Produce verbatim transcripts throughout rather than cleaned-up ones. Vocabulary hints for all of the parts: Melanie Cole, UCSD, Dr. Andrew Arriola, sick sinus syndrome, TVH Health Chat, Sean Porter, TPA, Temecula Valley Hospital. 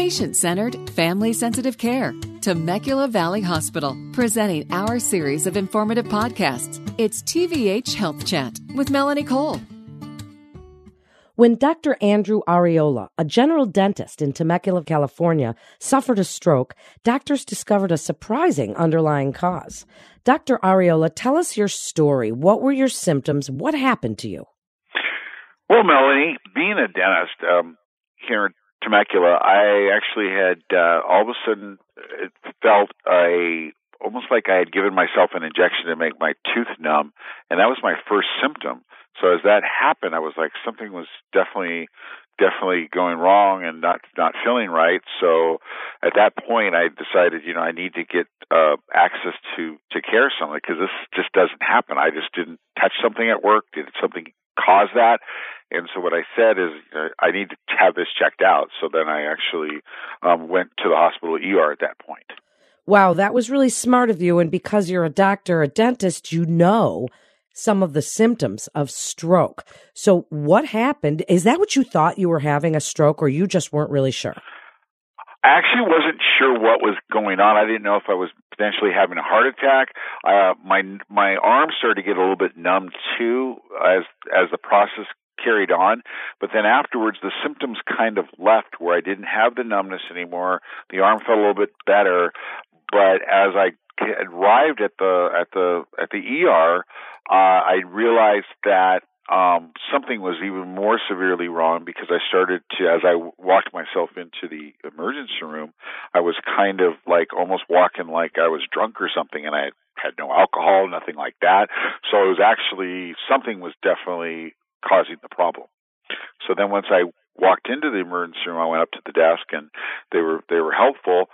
patient-centered, family-sensitive care. Temecula Valley Hospital, presenting our series of informative podcasts. It's T V H Health Chat with Melanie Cole. When Doctor Andrew Arriola, a general dentist in Temecula, California, suffered a stroke, doctors discovered a surprising underlying cause. Doctor Arriola, tell us your story. What were your symptoms? What happened to you? Well, Melanie, being a dentist um, here in Temecula, I actually had uh, all of a sudden it felt a almost like I had given myself an injection to make my tooth numb, and that was my first symptom. So as that happened, I was like, something was definitely, definitely going wrong and not, not feeling right. So at that point, I decided, you know, I need to get uh, access to, to care somewhere, because this just doesn't happen. I just didn't touch something at work. Did something cause that? And so what I said is, uh, I need to have this checked out. So then I actually um, went to the hospital E R at that point. Wow, that was really smart of you. And because you're a doctor, a dentist, you know some of the symptoms of stroke. So what happened? Is that what you thought you were having, a stroke, or you just weren't really sure? I actually wasn't sure what was going on. I didn't know if I was potentially having a heart attack. Uh, my my arm started to get a little bit numb too as as the process carried on. But then afterwards, the symptoms kind of left where I didn't have the numbness anymore. The arm felt a little bit better. But as I arrived at the at the at the E R, uh, I realized that um, something was even more severely wrong, because I started to, as I walked myself into the emergency room, I was kind of like almost walking like I was drunk or something, and I had, had no alcohol, nothing like that. So it was actually, something was definitely causing the problem. So then once I walked into the emergency room, I went up to the desk, and they were they were helpful.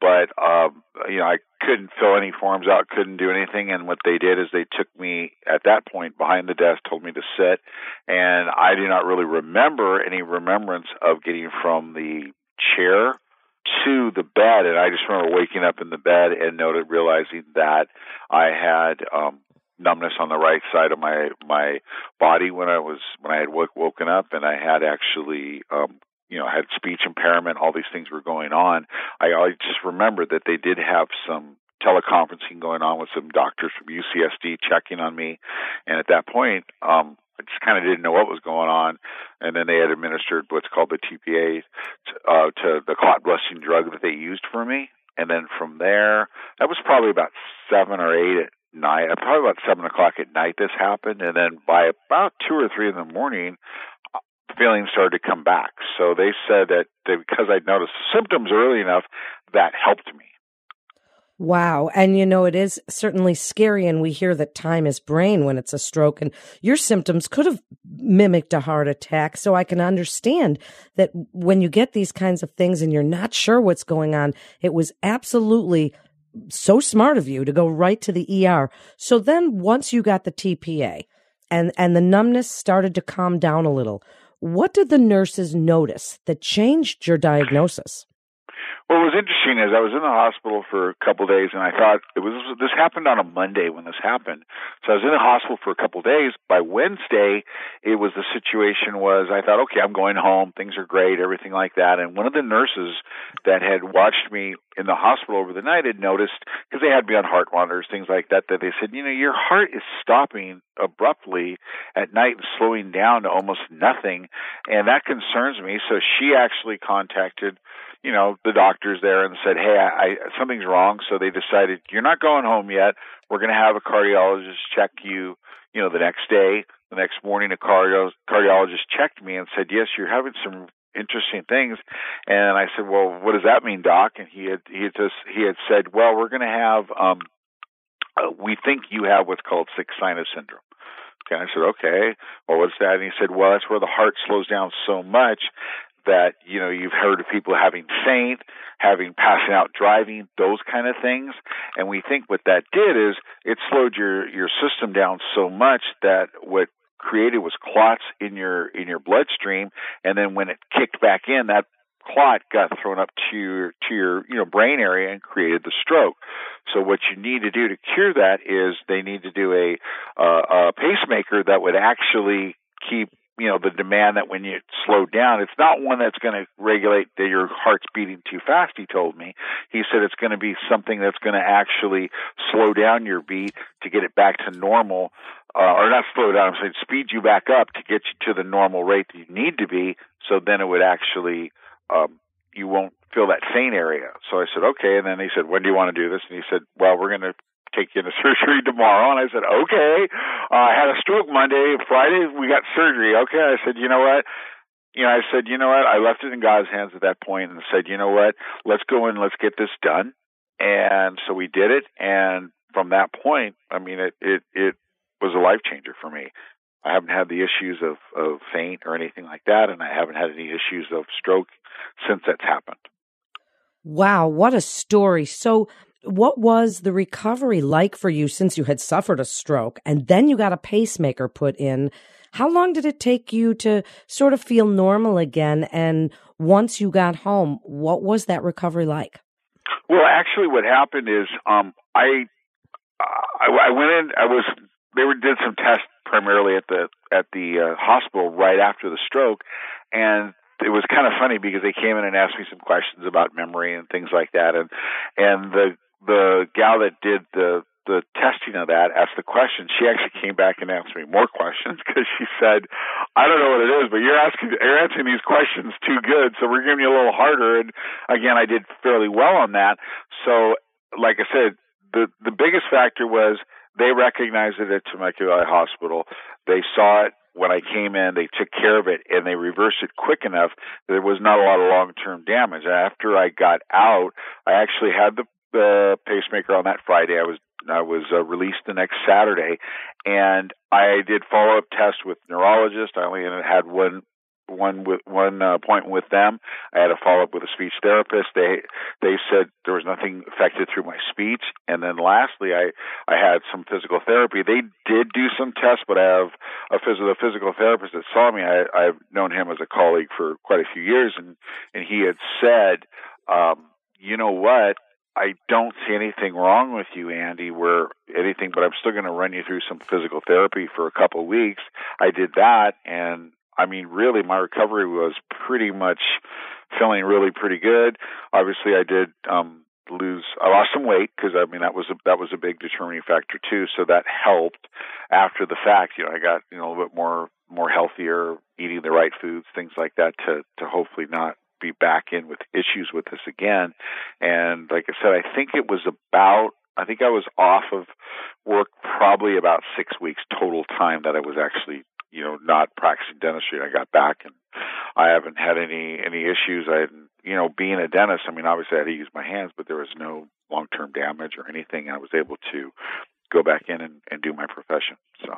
But, um, you know, I couldn't fill any forms out, couldn't do anything. And what they did is they took me at that point behind the desk, told me to sit. And I do not really remember any remembrance of getting from the chair to the bed. And I just remember waking up in the bed and noted, realizing that I had um, numbness on the right side of my, my body when I was when I had w- woken up. And I had actually um you know, I had speech impairment, all these things were going on. I, I just remember that they did have some teleconferencing going on with some doctors from U C S D checking on me. And at that point, um, I just kind of didn't know what was going on. And then they had administered what's called the T P A, uh, to the clot busting drug that they used for me. And then from there, that was probably about seven or eight at night, probably about seven o'clock at night this happened. And then by about two or three in the morning, feelings started to come back. So they said that they, because I'd noticed symptoms early enough, that helped me. Wow. And you know, it is certainly scary, and we hear that time is brain when it's a stroke, and your symptoms could have mimicked a heart attack. So I can understand that when you get these kinds of things and you're not sure what's going on, it was absolutely so smart of you to go right to the E R. So then once you got the T P A and, and the numbness started to calm down a little, what did the nurses notice that changed your diagnosis? Well, what was interesting is I was in the hospital for a couple of days, and I thought it was this happened on a Monday when this happened. So I was in the hospital for a couple of days. By Wednesday, it was the situation was I thought, okay, I'm going home. Things are great, everything like that. And one of the nurses that had watched me in the hospital over the night had noticed, because they had me on heart monitors, things like that, that they said, you know, your heart is stopping abruptly at night and slowing down to almost nothing, and that concerns me. So she actually contacted, you know, the doctors there and said, hey, I, I something's wrong. So they decided, you're not going home yet. We're going to have a cardiologist check you, you know, the next day. The next morning, a cardio, cardiologist checked me and said, yes, you're having some interesting things. And I said, well, what does that mean, doc? And he had, he had just, he had said, well, we're going to have, um, uh, we think you have what's called sick sinus syndrome. Okay. I said, okay, well, what's that? And he said, well, that's where the heart slows down so much that, you know, you've heard of people having faint, having passing out driving, those kind of things. And we think what that did is it slowed your, your system down so much that what created was clots in your in your bloodstream, and then when it kicked back in, that clot got thrown up to your to your you know brain area and created the stroke. So what you need to do to cure that is they need to do a uh, a pacemaker that would actually keep you know, the demand that when you slow down, it's not one that's going to regulate that your heart's beating too fast, he told me. He said it's going to be something that's going to actually slow down your beat to get it back to normal, uh, or not slow down, I'm saying speed you back up to get you to the normal rate that you need to be, so then it would actually, um, you won't feel that faint area. So I said, okay. And then he said, when do you want to do this? And he said, well, we're going to take you into surgery tomorrow. And I said, okay. Uh, I had a stroke Monday. Friday, we got surgery. Okay. I said, you know what? You know, I said, you know what? I left it in God's hands at that point and said, you know what? Let's go in. Let's get this done. And so we did it. And from that point, I mean, it, it, it was a life changer for me. I haven't had the issues of, of faint or anything like that. And I haven't had any issues of stroke since that's happened. Wow. What a story. So what was the recovery like for you since you had suffered a stroke and then you got a pacemaker put in? How long did it take you to sort of feel normal again? And once you got home, what was that recovery like? Well, actually what happened is, um, I, I, I went in, I was, they were, did some tests primarily at the, at the uh, hospital right after the stroke. And it was kind of funny because they came in and asked me some questions about memory and things like that. And, and the, the gal that did the, the testing of that asked the question. She actually came back and asked me more questions because she said, I don't know what it is, but you're asking, you're answering these questions too good. So we're giving you a little harder. And again, I did fairly well on that. So like I said, the, the biggest factor was they recognized it at Temecula Valley Hospital. They saw it when I came in, they took care of it, and they reversed it quick enough that there was not a lot of long-term damage. After I got out, I actually had the, the pacemaker on that Friday. I was I was uh, released the next Saturday, and I did follow-up tests with neurologists. I only had one one with one uh, appointment with them. I had a follow-up with a speech therapist. They they said there was nothing affected through my speech. And then lastly, I, I had some physical therapy. They did do some tests, but I have a physical, a physical therapist that saw me. I, I've known him as a colleague for quite a few years, and, and he had said, um, you know what? I don't see anything wrong with you, Andy, where anything, but I'm still going to run you through some physical therapy for a couple of weeks. I did that, and I mean, really, my recovery was pretty much feeling really pretty good. Obviously, I did um, lose, I lost some weight because I mean that was a, that was a big determining factor too. So that helped. After the fact, you know, I got you know a little bit more more healthier, eating the right foods, things like that, to to hopefully not be back in with issues with this again. And like I said, I think it was about, I think I was off of work probably about six weeks total time that I was actually, you know, not practicing dentistry. I got back and I haven't had any, any issues. I, you know, being a dentist, I mean, obviously I had to use my hands, but there was no long-term damage or anything. I was able to go back in and, and do my profession. So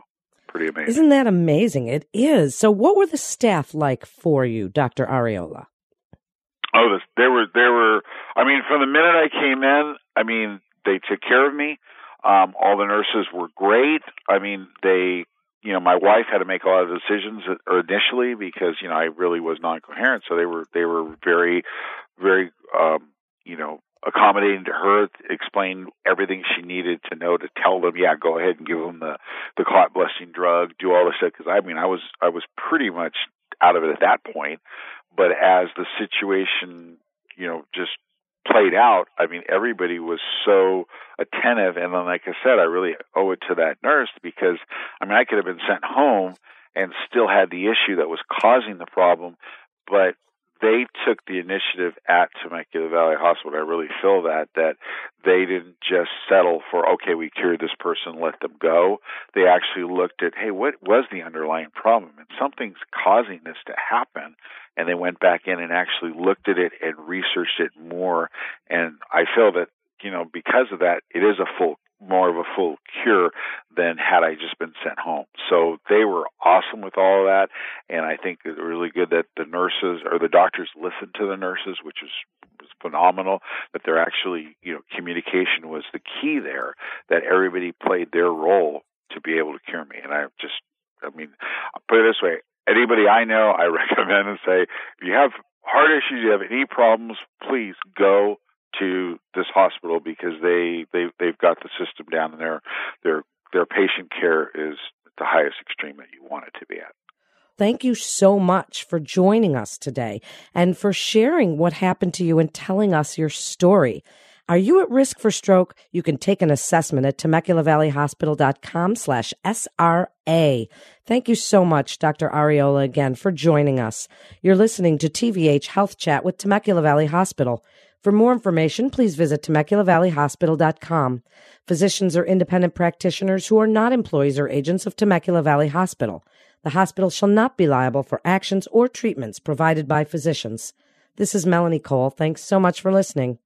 pretty amazing. Isn't that amazing? It is. So what were the staff like for you, Doctor Arriola? Oh, there were, there were, I mean, from the minute I came in, I mean, they took care of me. Um, all the nurses were great. I mean, they, you know, my wife had to make a lot of decisions initially because, you know, I really was non-coherent. So they were, they were very, very, um, you know, accommodating to her, explained everything she needed to know to tell them, yeah, go ahead and give them the, the clot busting drug, do all this stuff. Cause I mean, I was, I was pretty much out of it at that point. But as the situation, you know, just played out, I mean, everybody was so attentive. And then, like I said, I really owe it to that nurse because, I mean, I could have been sent home and still had the issue that was causing the problem. But they took the initiative at Temecula Valley Hospital. I really feel that, that they didn't just settle for, okay, we cured this person, let them go. They actually looked at, hey, what was the underlying problem? And something's causing this to happen. And they went back in and actually looked at it and researched it more. And I feel that, you know, because of that, it is a full more of a full cure than had I just been sent home. So they were awesome with all of that. And I think it's really good that the nurses or the doctors listened to the nurses, which is was phenomenal, that they're actually, you know, communication was the key there, that everybody played their role to be able to cure me. And I just, I mean, I'll put it this way, anybody I know, I recommend and say, if you have heart issues, you have any problems, please go to this hospital because they, they, they've got the system down there. Their, their patient care is the highest extreme that you want it to be at. thank you so much for joining us today and for sharing what happened to you and telling us your story. Are you at risk for stroke? You can take an assessment at temecula valley hospital dot com slash S R A. Thank you so much, Doctor Arriola, again, for joining us. You're listening to T V H Health Chat with Temecula Valley Hospital. For more information, please visit temecula valley hospital dot com. Physicians are independent practitioners who are not employees or agents of Temecula Valley Hospital. The hospital shall not be liable for actions or treatments provided by physicians. This is Melanie Cole. Thanks so much for listening.